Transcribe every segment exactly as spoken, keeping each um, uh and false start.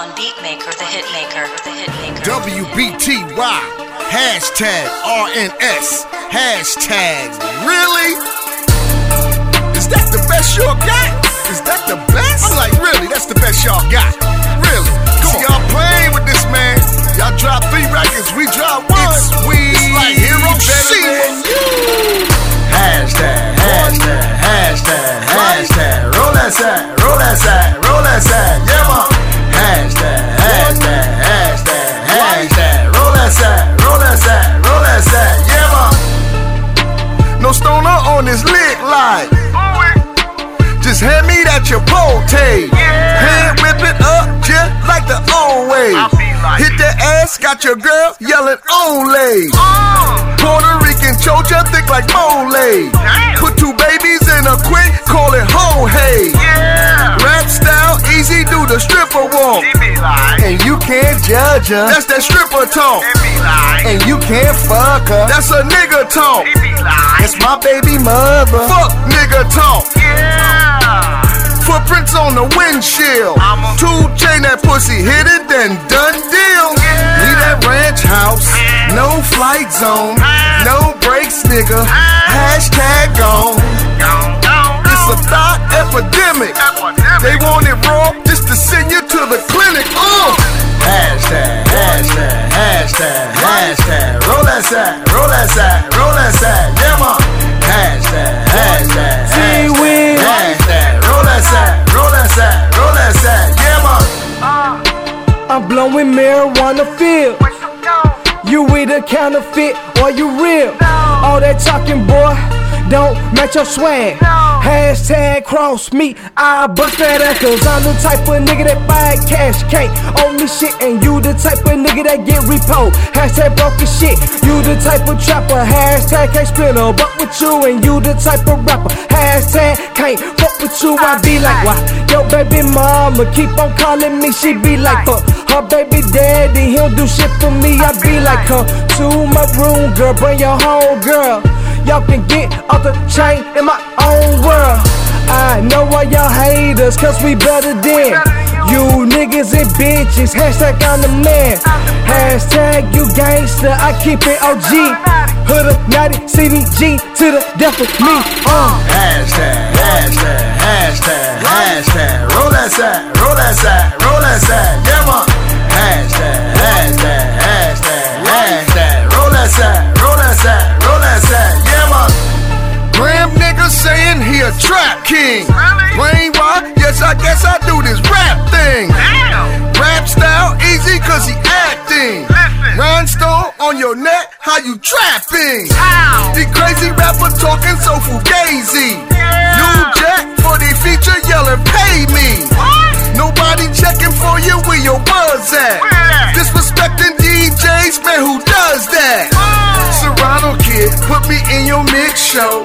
on Beatmaker, the Hitmaker, the Hitmaker. W B T Y, hashtag R N S, hashtag really? Is that the best y'all got? Is that the best? I'm like, really, that's the best y'all got. Really? Come on. Y'all playing with this, man. Y'all drop three records, we drop one. It's we. It's like hero better than you. Hashtag, hashtag, hashtag, hashtag. Roll that side, roll that side, roll that side. Yeah, ma. Hashtag, hashtag, hashtag, hashtag. Roll that side, roll that side, roll that side. Yeah, ma. No stoner on this lick line. Just hand me that chipotle. Hand whip it up just like the old way. Hit the ass, got your girl yelling ole. Puerto Rican chocha, thick like mole. Put two babies in a quick, call it ho hey. Rap style, easy, do the stripper walk. And you can't judge her, that's that stripper talk. And you can't fuck her, that's a nigga talk. That's my baby mother, fuck nigga talk. Footprints on the windshield. Two chain that pussy, hit it, then done deal. Yeah. Leave that ranch house, no flight zone, no brakes, nigga. Hashtag gone. It's a thought epidemic. They want it raw just to send you to the clinic. Uh. Hashtag, hashtag, hashtag, hashtag. Roll that side, roll that side, roll that side. Yeah, ma. Hashtag, hashtag, hashtag, hashtag. Roll that side, roll that side, roll that side, yeah, ma. I'm blowing marijuana field. You either counterfeit or you real. All that talking, boy, don't match your swag. Hashtag cross me, I bust that ass. Cause I'm the type of nigga that buy cash, can't own me shit. And you the type of nigga that get repo. Hashtag broke as shit, you the type of trapper. Hashtag can't spin a buck with you. And you the type of rapper. Hashtag can't fuck with you. I be like, why your baby mama keep on calling me? She be like, fuck her baby daddy, he'll do shit for me. I be like, come to my room, girl, bring your home, girl. Y'all can get off the chain in my own world. I know why y'all hate us, cause we better than you niggas and bitches. Hashtag I'm the man. Hashtag you gangster, I keep it O G. Hood up, naughty, C D G, to the death of me. uh. Hashtag, hashtag, hashtag, hashtag. Roll that side, roll that side, roll that side. Yeah, ma. Hashtag, hashtag, hashtag, hashtag. Roll that side, roll that side, roll that side. Yeah, ma. Ram nigga saying he a trap king. Brain why? Yes, I guess I do this rap thing. Rap style easy cause he acting. Rhinestone on your neck, how you trapping? The crazy rapper talking so fugazi. You jack for the feature yelling pay me. Nobody checking for you where your buzz at. Disrespecting D Js, man, who does that? Serrano kid, put me in your mix show.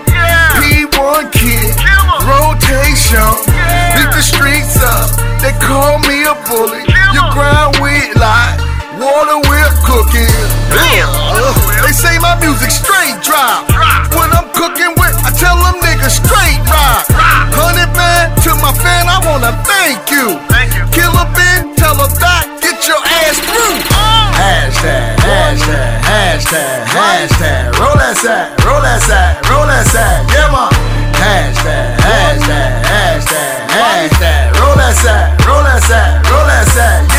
P one kid, rotation. Leave the streets up, they call me a bully. You grind weed like water whip cooking. They say my music straight drop. When I'm cooking with, I tell them niggas straight rock. Honey man, to my fan, I wanna thank you. Killer Ben, tell her that, get your ass through. Hashtag, hashtag, hashtag, hashtag. Roll that side, roll that side, roll that side. Yeah, ma. Hashtag, hashtag, hashtag, hashtag. Roll that side, roll that side, roll that side.